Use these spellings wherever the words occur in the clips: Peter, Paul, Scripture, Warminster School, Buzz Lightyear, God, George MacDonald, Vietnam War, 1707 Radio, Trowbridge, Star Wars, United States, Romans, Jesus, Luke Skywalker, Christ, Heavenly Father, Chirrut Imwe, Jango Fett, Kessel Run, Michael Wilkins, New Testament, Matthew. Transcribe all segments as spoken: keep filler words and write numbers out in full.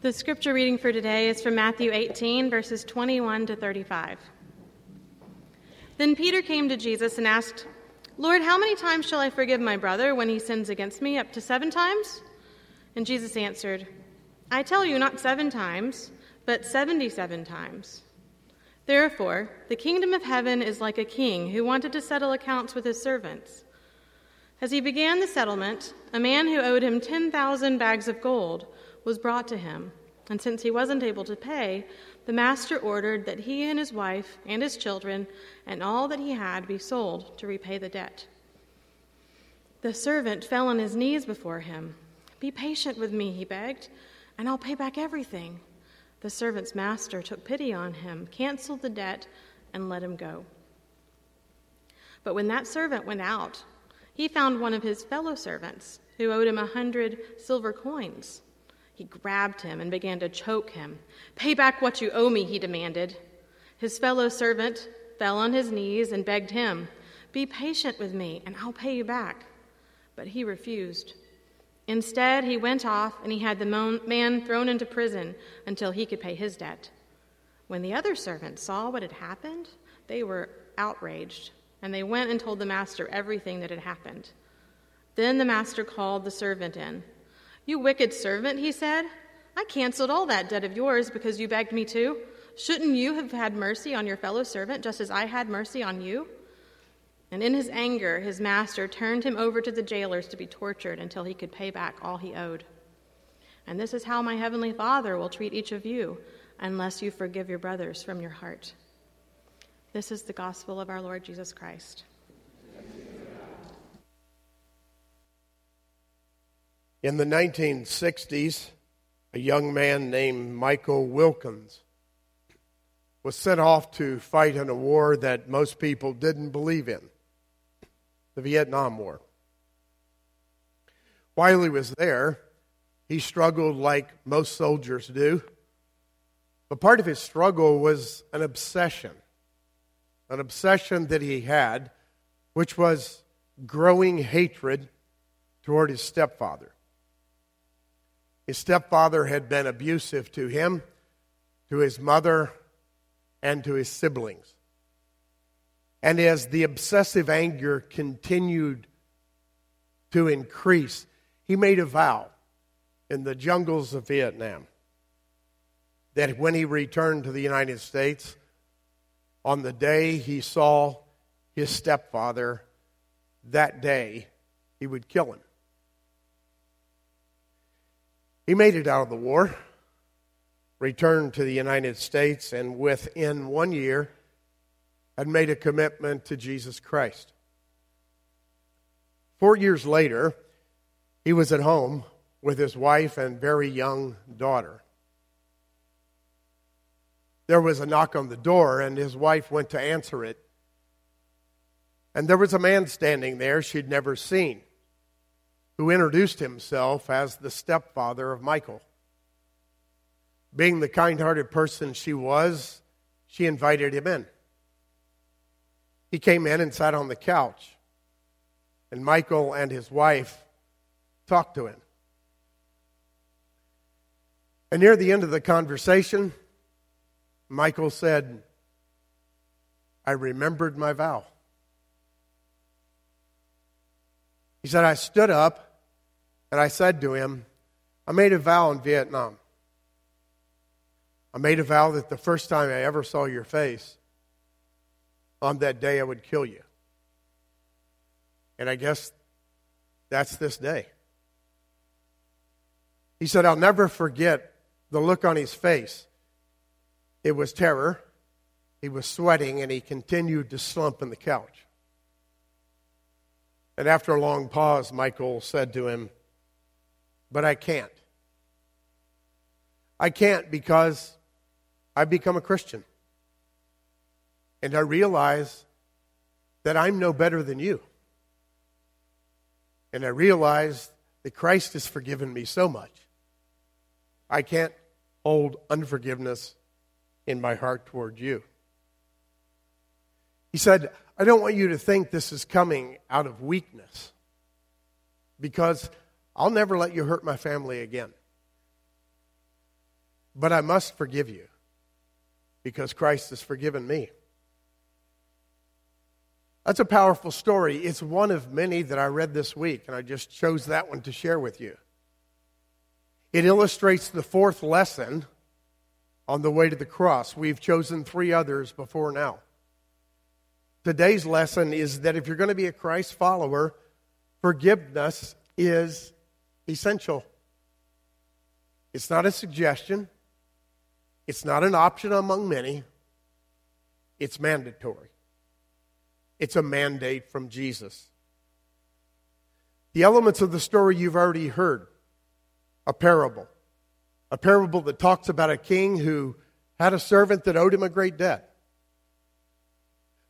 The scripture reading for today is from Matthew eighteen, verses twenty-one to thirty-five. Then Peter came to Jesus and asked, "Lord, how many times shall I forgive my brother when he sins against me? Up to seven times?" And Jesus answered, "I tell you, not seven times, but seventy-seven times. Therefore, the kingdom of heaven is like a king who wanted to settle accounts with his servants. As he began the settlement, a man who owed him ten thousand bags of gold was brought to him, and since he wasn't able to pay, the master ordered that he and his wife and his children and all that he had be sold to repay the debt. The servant fell on his knees before him. 'Be patient with me,' he begged, 'and I'll pay back everything.' The servant's master took pity on him, canceled the debt, and let him go. But when that servant went out, he found one of his fellow servants who owed him a hundred silver coins. He grabbed him and began to choke him. 'Pay back what you owe me,' he demanded. His fellow servant fell on his knees and begged him, 'Be patient with me, and I'll pay you back.' But he refused. Instead, he went off, and he had the man thrown into prison until he could pay his debt. When the other servants saw what had happened, they were outraged, and they went and told the master everything that had happened. Then the master called the servant in. 'You wicked servant,' he said, 'I canceled all that debt of yours because you begged me to. Shouldn't you have had mercy on your fellow servant just as I had mercy on you?' And in his anger, his master turned him over to the jailers to be tortured until he could pay back all he owed. And this is how my heavenly Father will treat each of you unless you forgive your brothers from your heart." This is the gospel of our Lord Jesus Christ. In the nineteen sixties, a young man named Michael Wilkins was sent off to fight in a war that most people didn't believe in, the Vietnam War. While he was there, he struggled like most soldiers do, but part of his struggle was an obsession, an obsession that he had, which was growing hatred toward his stepfather. His stepfather had been abusive to him, to his mother, and to his siblings. And as the obsessive anger continued to increase, he made a vow in the jungles of Vietnam that when he returned to the United States, on the day he saw his stepfather, that day he would kill him. He made it out of the war, returned to the United States, and within one year had made a commitment to Jesus Christ. Four years later, he was at home with his wife and very young daughter. There was a knock on the door, and his wife went to answer it. And there was a man standing there she'd never seen, who introduced himself as the stepfather of Michael. Being the kind-hearted person she was, she invited him in. He came in and sat on the couch, and Michael and his wife talked to him. And near the end of the conversation, Michael said, "I remembered my vow." He said, "I stood up, and I said to him, I made a vow in Vietnam. I made a vow that the first time I ever saw your face, on that day I would kill you. And I guess that's this day." He said, "I'll never forget the look on his face. It was terror. He was sweating, and he continued to slump in the couch." And after a long pause, Michael said to him, "But I can't. I can't because I've become a Christian. And I realize that I'm no better than you. And I realize that Christ has forgiven me so much. I can't hold unforgiveness in my heart toward you." He said, "I don't want you to think this is coming out of weakness, because I'll never let you hurt my family again. But I must forgive you because Christ has forgiven me. That's a powerful story. It's one of many that I read this week, and I just chose that one to share with you. It illustrates the fourth lesson on the way to the cross. We've chosen three others before now. Today's lesson is that if you're going to be a Christ follower, forgiveness is essential. It's not a suggestion. It's not an option among many. It's mandatory. It's a mandate from Jesus. The elements of the story you've already heard. A parable. A parable that talks about a king who had a servant that owed him a great debt.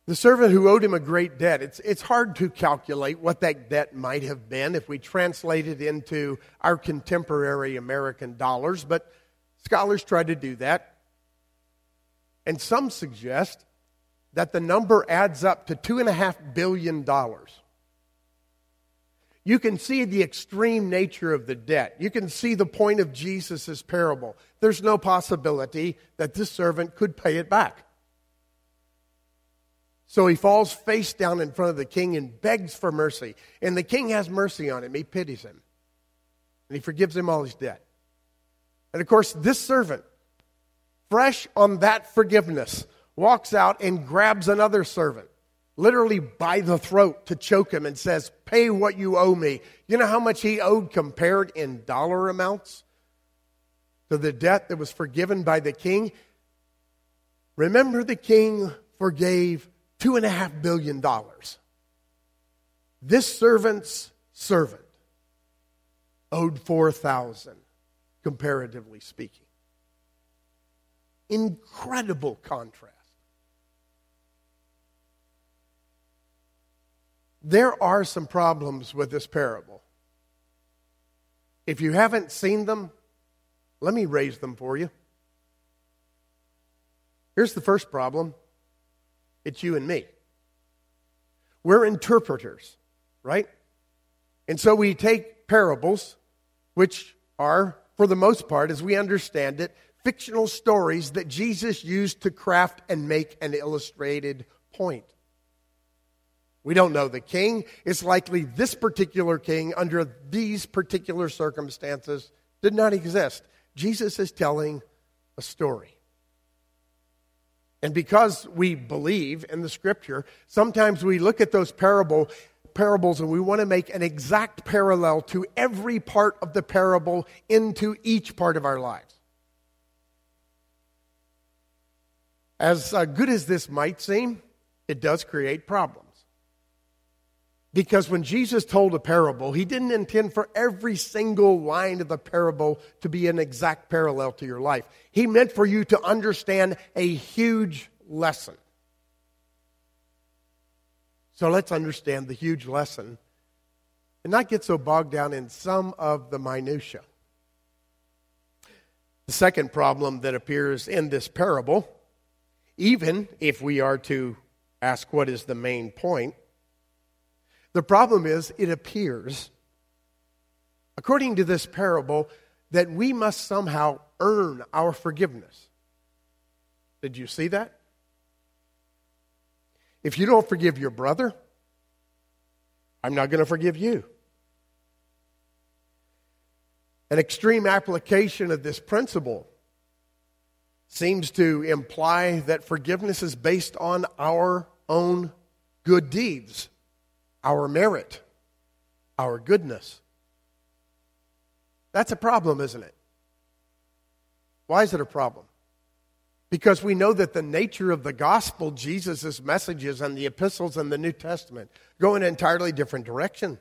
The servant who owed him a great debt, it's, it's hard to calculate what that debt might have been if we translate it into our contemporary American dollars, but scholars try to do that. And some suggest that the number adds up to two and a half billion dollars. You can see the extreme nature of the debt. You can see the point of Jesus' parable. There's no possibility that this servant could pay it back. So he falls face down in front of the king and begs for mercy. And the king has mercy on him. He pities him. And he forgives him all his debt. And of course, this servant, fresh on that forgiveness, walks out and grabs another servant, literally by the throat, to choke him and says, pay what you owe me. You know how much he owed compared in dollar amounts to the debt that was forgiven by the king? Remember, the king forgave two and a half billion dollars. This servant's servant owed four thousand, comparatively speaking. Incredible contrast. There are some problems with this parable. If you haven't seen them, let me raise them for you. Here's the first problem. It's you and me. We're interpreters, right? And so we take parables, which are, for the most part, as we understand it, fictional stories that Jesus used to craft and make an illustrated point. We don't know the king. It's likely this particular king, under these particular circumstances, did not exist. Jesus is telling a story. And because we believe in the Scripture, sometimes we look at those parable parables and we want to make an exact parallel to every part of the parable into each part of our lives. As good as this might seem, it does create problems. Because when Jesus told a parable, he didn't intend for every single line of the parable to be an exact parallel to your life. He meant for you to understand a huge lesson. So let's understand the huge lesson and not get so bogged down in some of the minutiae. The second problem that appears in this parable, even if we are to ask what is the main point, the problem is, it appears, according to this parable, that we must somehow earn our forgiveness. Did you see that? If you don't forgive your brother, I'm not going to forgive you. An extreme application of this principle seems to imply that forgiveness is based on our own good deeds, our merit, our goodness. That's a problem, isn't it? Why is it a problem? Because we know that the nature of the gospel, Jesus' messages and the epistles and the New Testament, go in an entirely different direction.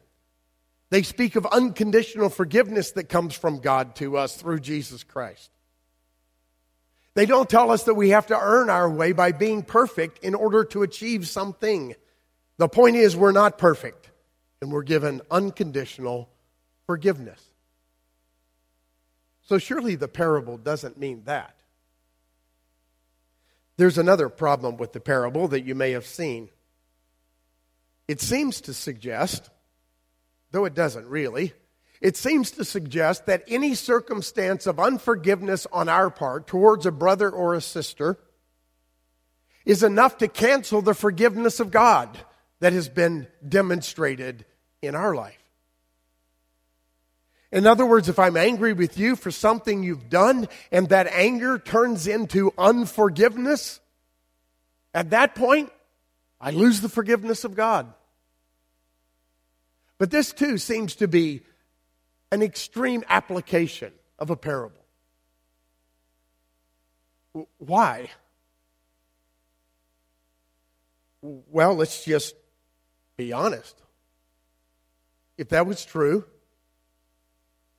They speak of unconditional forgiveness that comes from God to us through Jesus Christ. They don't tell us that we have to earn our way by being perfect in order to achieve something. The point is, we're not perfect, and we're given unconditional forgiveness. So surely the parable doesn't mean that. There's another problem with the parable that you may have seen. It seems to suggest, though it doesn't really, It seems to suggest that any circumstance of unforgiveness on our part towards a brother or a sister is enough to cancel the forgiveness of God that has been demonstrated in our life. In other words, if I'm angry with you for something you've done and that anger turns into unforgiveness, at that point, I lose the forgiveness of God. But this too seems to be an extreme application of a parable. Why? Well, let's just be honest. If that was true,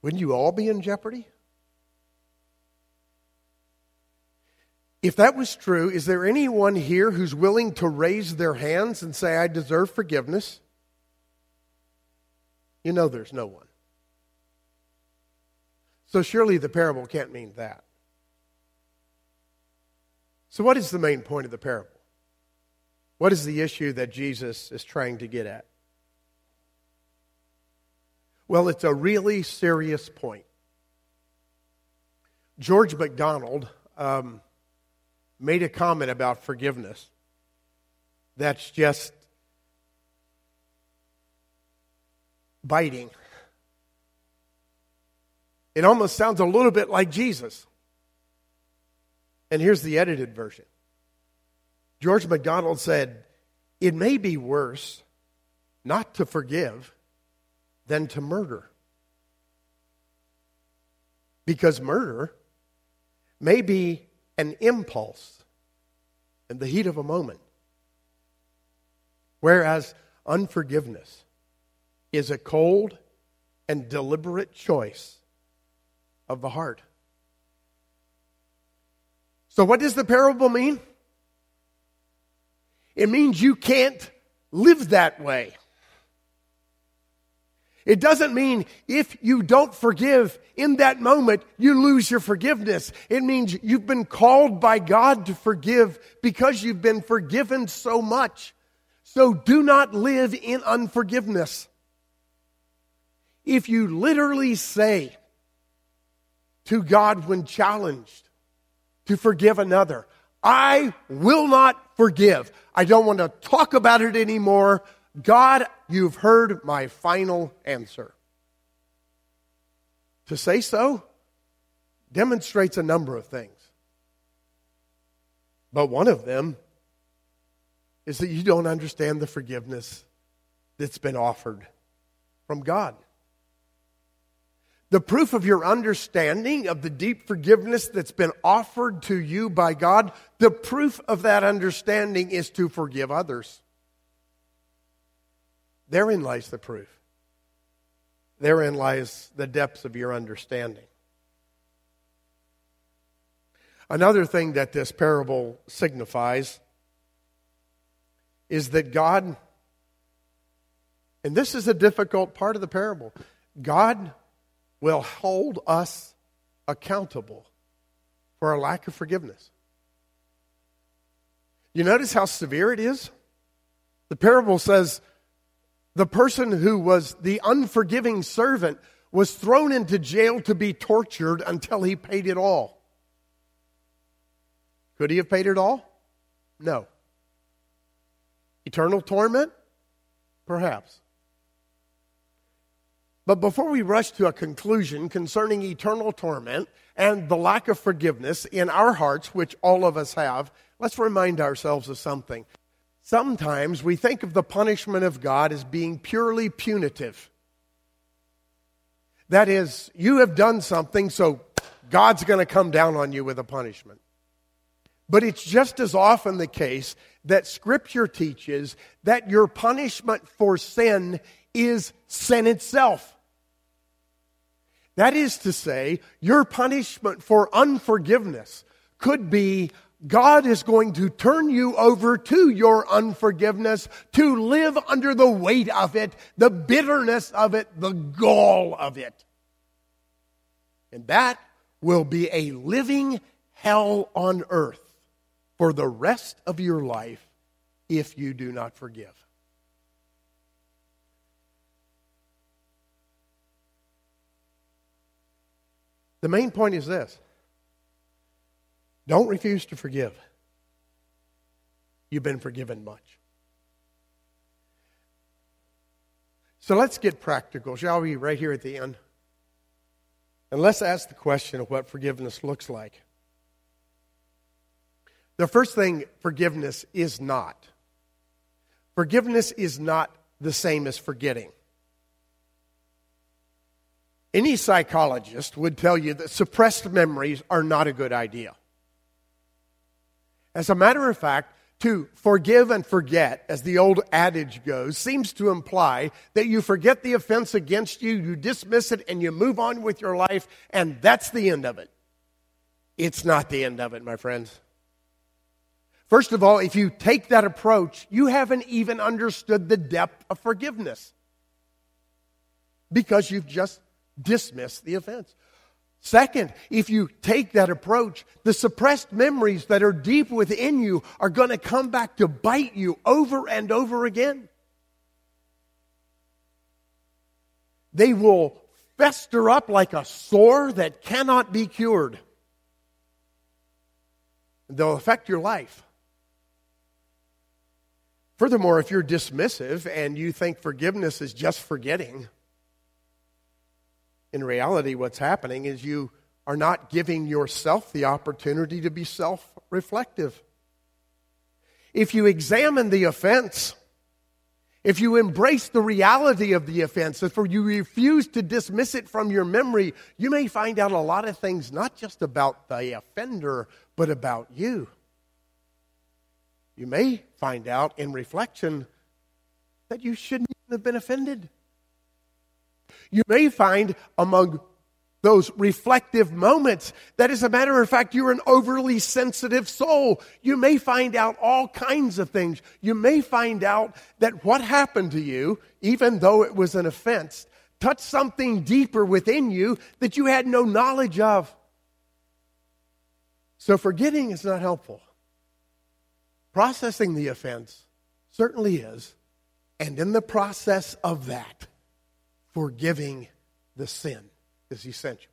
wouldn't you all be in jeopardy? If that was true, is there anyone here who's willing to raise their hands and say, I deserve forgiveness? You know there's no one. So surely the parable can't mean that. So what is the main point of the parable? What is the issue that Jesus is trying to get at? Well, it's a really serious point. George MacDonald um, made a comment about forgiveness that's just biting. It almost sounds a little bit like Jesus. And here's the edited version. George MacDonald said, it may be worse not to forgive than to murder. Because murder may be an impulse in the heat of a moment. Whereas unforgiveness is a cold and deliberate choice of the heart. So what does the parable mean? It means you can't live that way. It doesn't mean if you don't forgive in that moment, you lose your forgiveness. It means you've been called by God to forgive because you've been forgiven so much. So do not live in unforgiveness. If you literally say to God when challenged to forgive another, I will not forgive. I don't want to talk about it anymore. God, you've heard my final answer. To say so demonstrates a number of things. But one of them is that you don't understand the forgiveness that's been offered from God. The proof of your understanding of the deep forgiveness that's been offered to you by God, the proof of that understanding is to forgive others. Therein lies the proof. Therein lies the depths of your understanding. Another thing that this parable signifies is that God, and this is a difficult part of the parable, God will hold us accountable for our lack of forgiveness. You notice how severe it is? The parable says the person who was the unforgiving servant was thrown into jail to be tortured until he paid it all. Could he have paid it all? No. Eternal torment? Perhaps. But before we rush to a conclusion concerning eternal torment and the lack of forgiveness in our hearts, which all of us have, let's remind ourselves of something. Sometimes we think of the punishment of God as being purely punitive. That is, you have done something, so God's going to come down on you with a punishment. But it's just as often the case that Scripture teaches that your punishment for sin is sin itself. That is to say, your punishment for unforgiveness could be God is going to turn you over to your unforgiveness to live under the weight of it, the bitterness of it, the gall of it. And that will be a living hell on earth for the rest of your life if you do not forgive. The main point is this. Don't refuse to forgive. You've been forgiven much. So let's get practical, shall we, right here at the end? And let's ask the question of what forgiveness looks like. The first thing forgiveness is not. Forgiveness is not the same as forgetting. Any psychologist would tell you that suppressed memories are not a good idea. As a matter of fact, to forgive and forget, as the old adage goes, seems to imply that you forget the offense against you, you dismiss it, and you move on with your life, and that's the end of it. It's not the end of it, my friends. First of all, if you take that approach, you haven't even understood the depth of forgiveness because you've just dismissed the offense. Second, if you take that approach, the suppressed memories that are deep within you are going to come back to bite you over and over again. They will fester up like a sore that cannot be cured. They'll affect your life. Furthermore, if you're dismissive and you think forgiveness is just forgetting, in reality, what's happening is you are not giving yourself the opportunity to be self-reflective. If you examine the offense, if you embrace the reality of the offense, if you refuse to dismiss it from your memory, you may find out a lot of things, not just about the offender, but about you. You may find out in reflection that you shouldn't have been offended. You may find among those reflective moments that, as a matter of fact, you're an overly sensitive soul. You may find out all kinds of things. You may find out that what happened to you, even though it was an offense, touched something deeper within you that you had no knowledge of. So forgetting is not helpful. Processing the offense certainly is, and in the process of that, forgiving the sin is essential.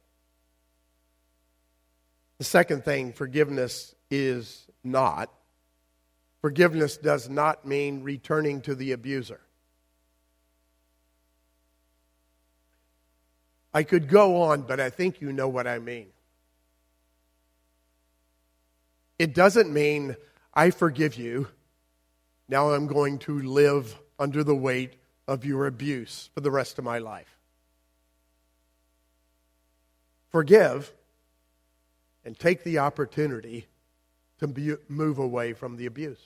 The second thing forgiveness is not. Forgiveness does not mean returning to the abuser. I could go on, but I think you know what I mean. It doesn't mean, I forgive you, now I'm going to live under the weight of your abuse for the rest of my life. Forgive and take the opportunity to be, move away from the abuse.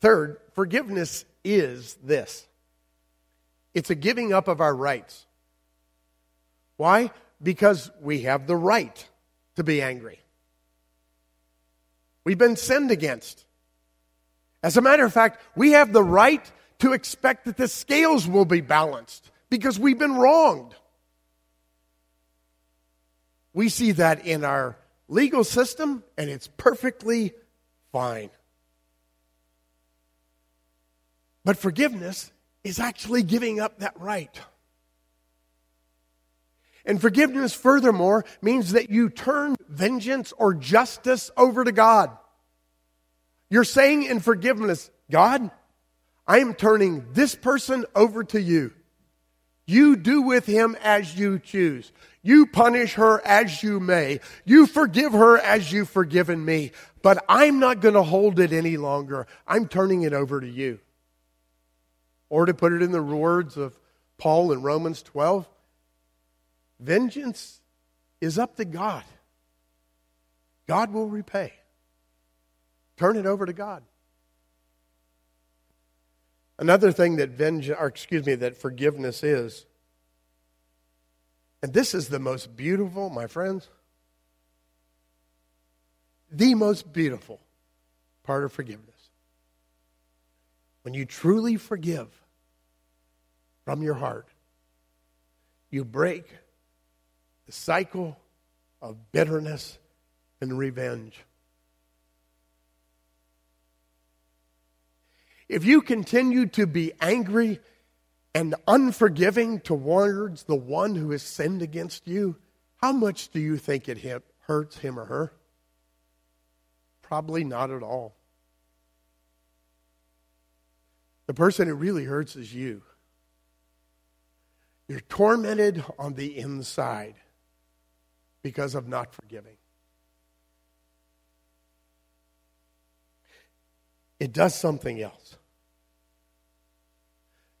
Third, forgiveness is this. It's a giving up of our rights. Why? Because we have the right to be angry. We've been sinned against. As a matter of fact, we have the right to expect that the scales will be balanced because we've been wronged. We see that in our legal system, and it's perfectly fine. But forgiveness is actually giving up that right. And forgiveness, furthermore, means that you turn vengeance or justice over to God. You're saying in forgiveness, God, I am turning this person over to you. You do with him as you choose. You punish her as you may. You forgive her as you've forgiven me. But I'm not going to hold it any longer. I'm turning it over to you. Or to put it in the words of Paul in Romans twelve, vengeance is up to God. God will repay. Turn it over to God. Another thing that vengeance, or excuse me, that forgiveness is, and this is the most beautiful, my friends, the most beautiful part of forgiveness. When you truly forgive from your heart, you break the cycle of bitterness and revenge. If you continue to be angry and unforgiving towards the one who has sinned against you, how much do you think it hurts him or her? Probably not at all. The person it really hurts is you. You're tormented on the inside because of not forgiving. It does something else.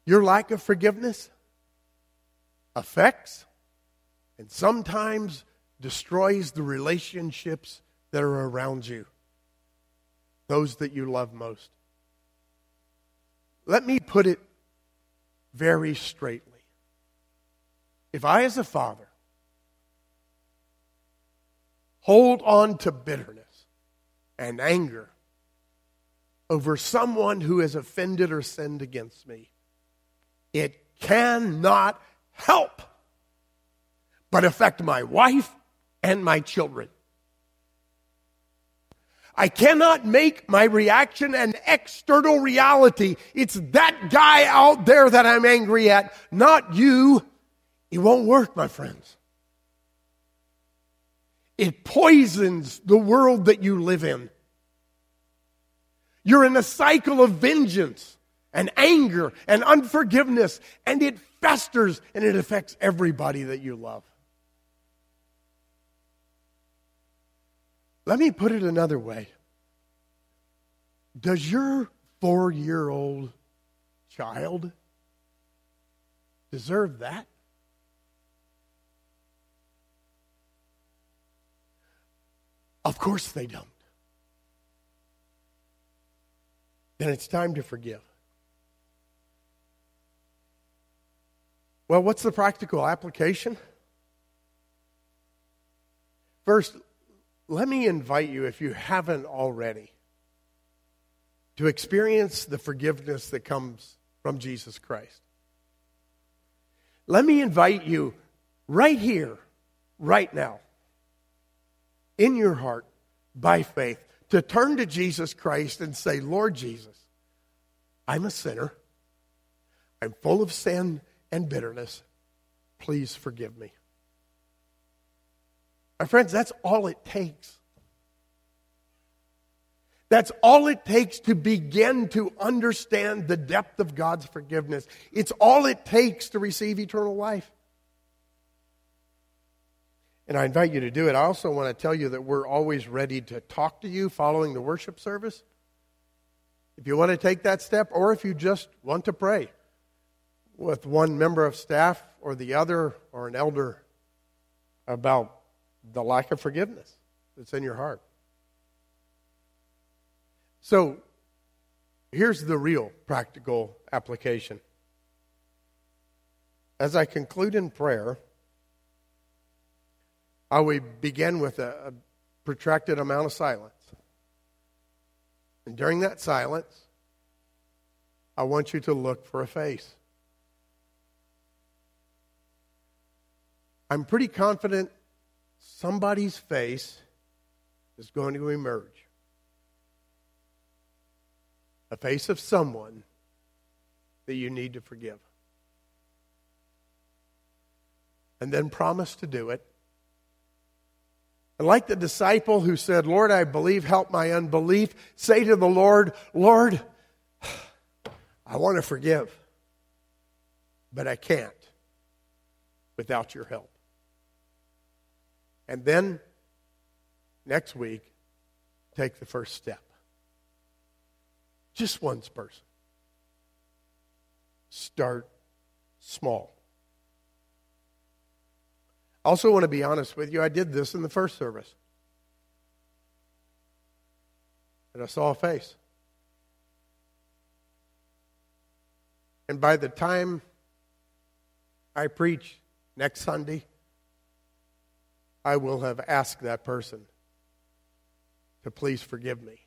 Your lack of forgiveness affects and sometimes destroys the relationships that are around you, those that you love most. Let me put it very straightly. If I, as a father, hold on to bitterness and anger over someone who has offended or sinned against me, it cannot help but affect my wife and my children. I cannot make my reaction an external reality. It's that guy out there that I'm angry at, not you. It won't work, my friends. It poisons the world that you live in. You're in a cycle of vengeance and anger and unforgiveness, and it festers and it affects everybody that you love. Let me put it another way. Does your four-year-old child deserve that? Of course they don't. Then it's time to forgive. Well, what's the practical application? First, let me invite you, if you haven't already, to experience the forgiveness that comes from Jesus Christ. Let me invite you right here, right now, in your heart, by faith, to turn to Jesus Christ and say, Lord Jesus, I'm a sinner. I'm full of sin and bitterness. Please forgive me. My friends, that's all it takes. That's all it takes to begin to understand the depth of God's forgiveness. It's all it takes to receive eternal life. And I invite you to do it. I also want to tell you that we're always ready to talk to you following the worship service. If you want to take that step, or if you just want to pray with one member of staff or the other or an elder about the lack of forgiveness that's in your heart. So, here's the real practical application. As I conclude in prayer, I will begin with a, a protracted amount of silence. And during that silence, I want you to look for a face. I'm pretty confident somebody's face is going to emerge. A face of someone that you need to forgive. And then promise to do it. And like the disciple who said, Lord, I believe, help my unbelief, say to the Lord, Lord, I want to forgive, but I can't without your help. And then, next week, take the first step. Just one person. Start small. I also want to be honest with you. I did this in the first service. And I saw a face. And by the time I preach next Sunday, I will have asked that person to please forgive me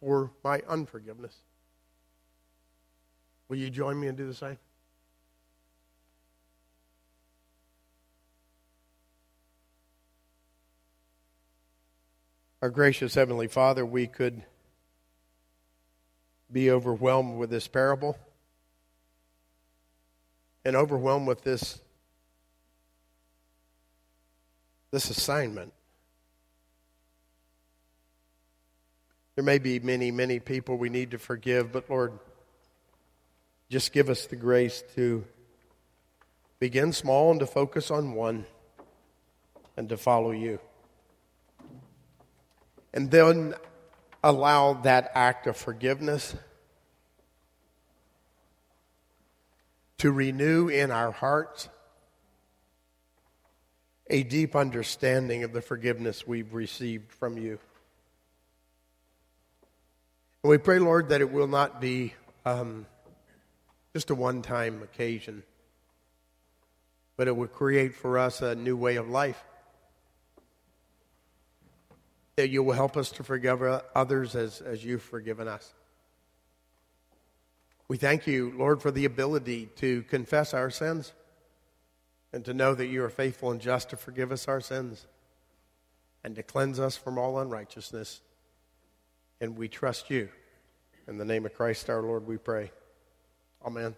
for my unforgiveness. Will you join me and do the same? Our gracious Heavenly Father, we could be overwhelmed with this parable. and overwhelmed with this, this assignment. There may be many, many people we need to forgive, but Lord, just give us the grace to begin small and to focus on one and to follow you. And then allow that act of forgiveness to renew in our hearts a deep understanding of the forgiveness we've received from you. And we pray, Lord, that it will not be um, just a one-time occasion, but it will create for us a new way of life. That you will help us to forgive others as, as you've forgiven us. We thank you, Lord, for the ability to confess our sins and to know that you are faithful and just to forgive us our sins and to cleanse us from all unrighteousness. And we trust you. In the name of Christ our Lord, we pray. Amen.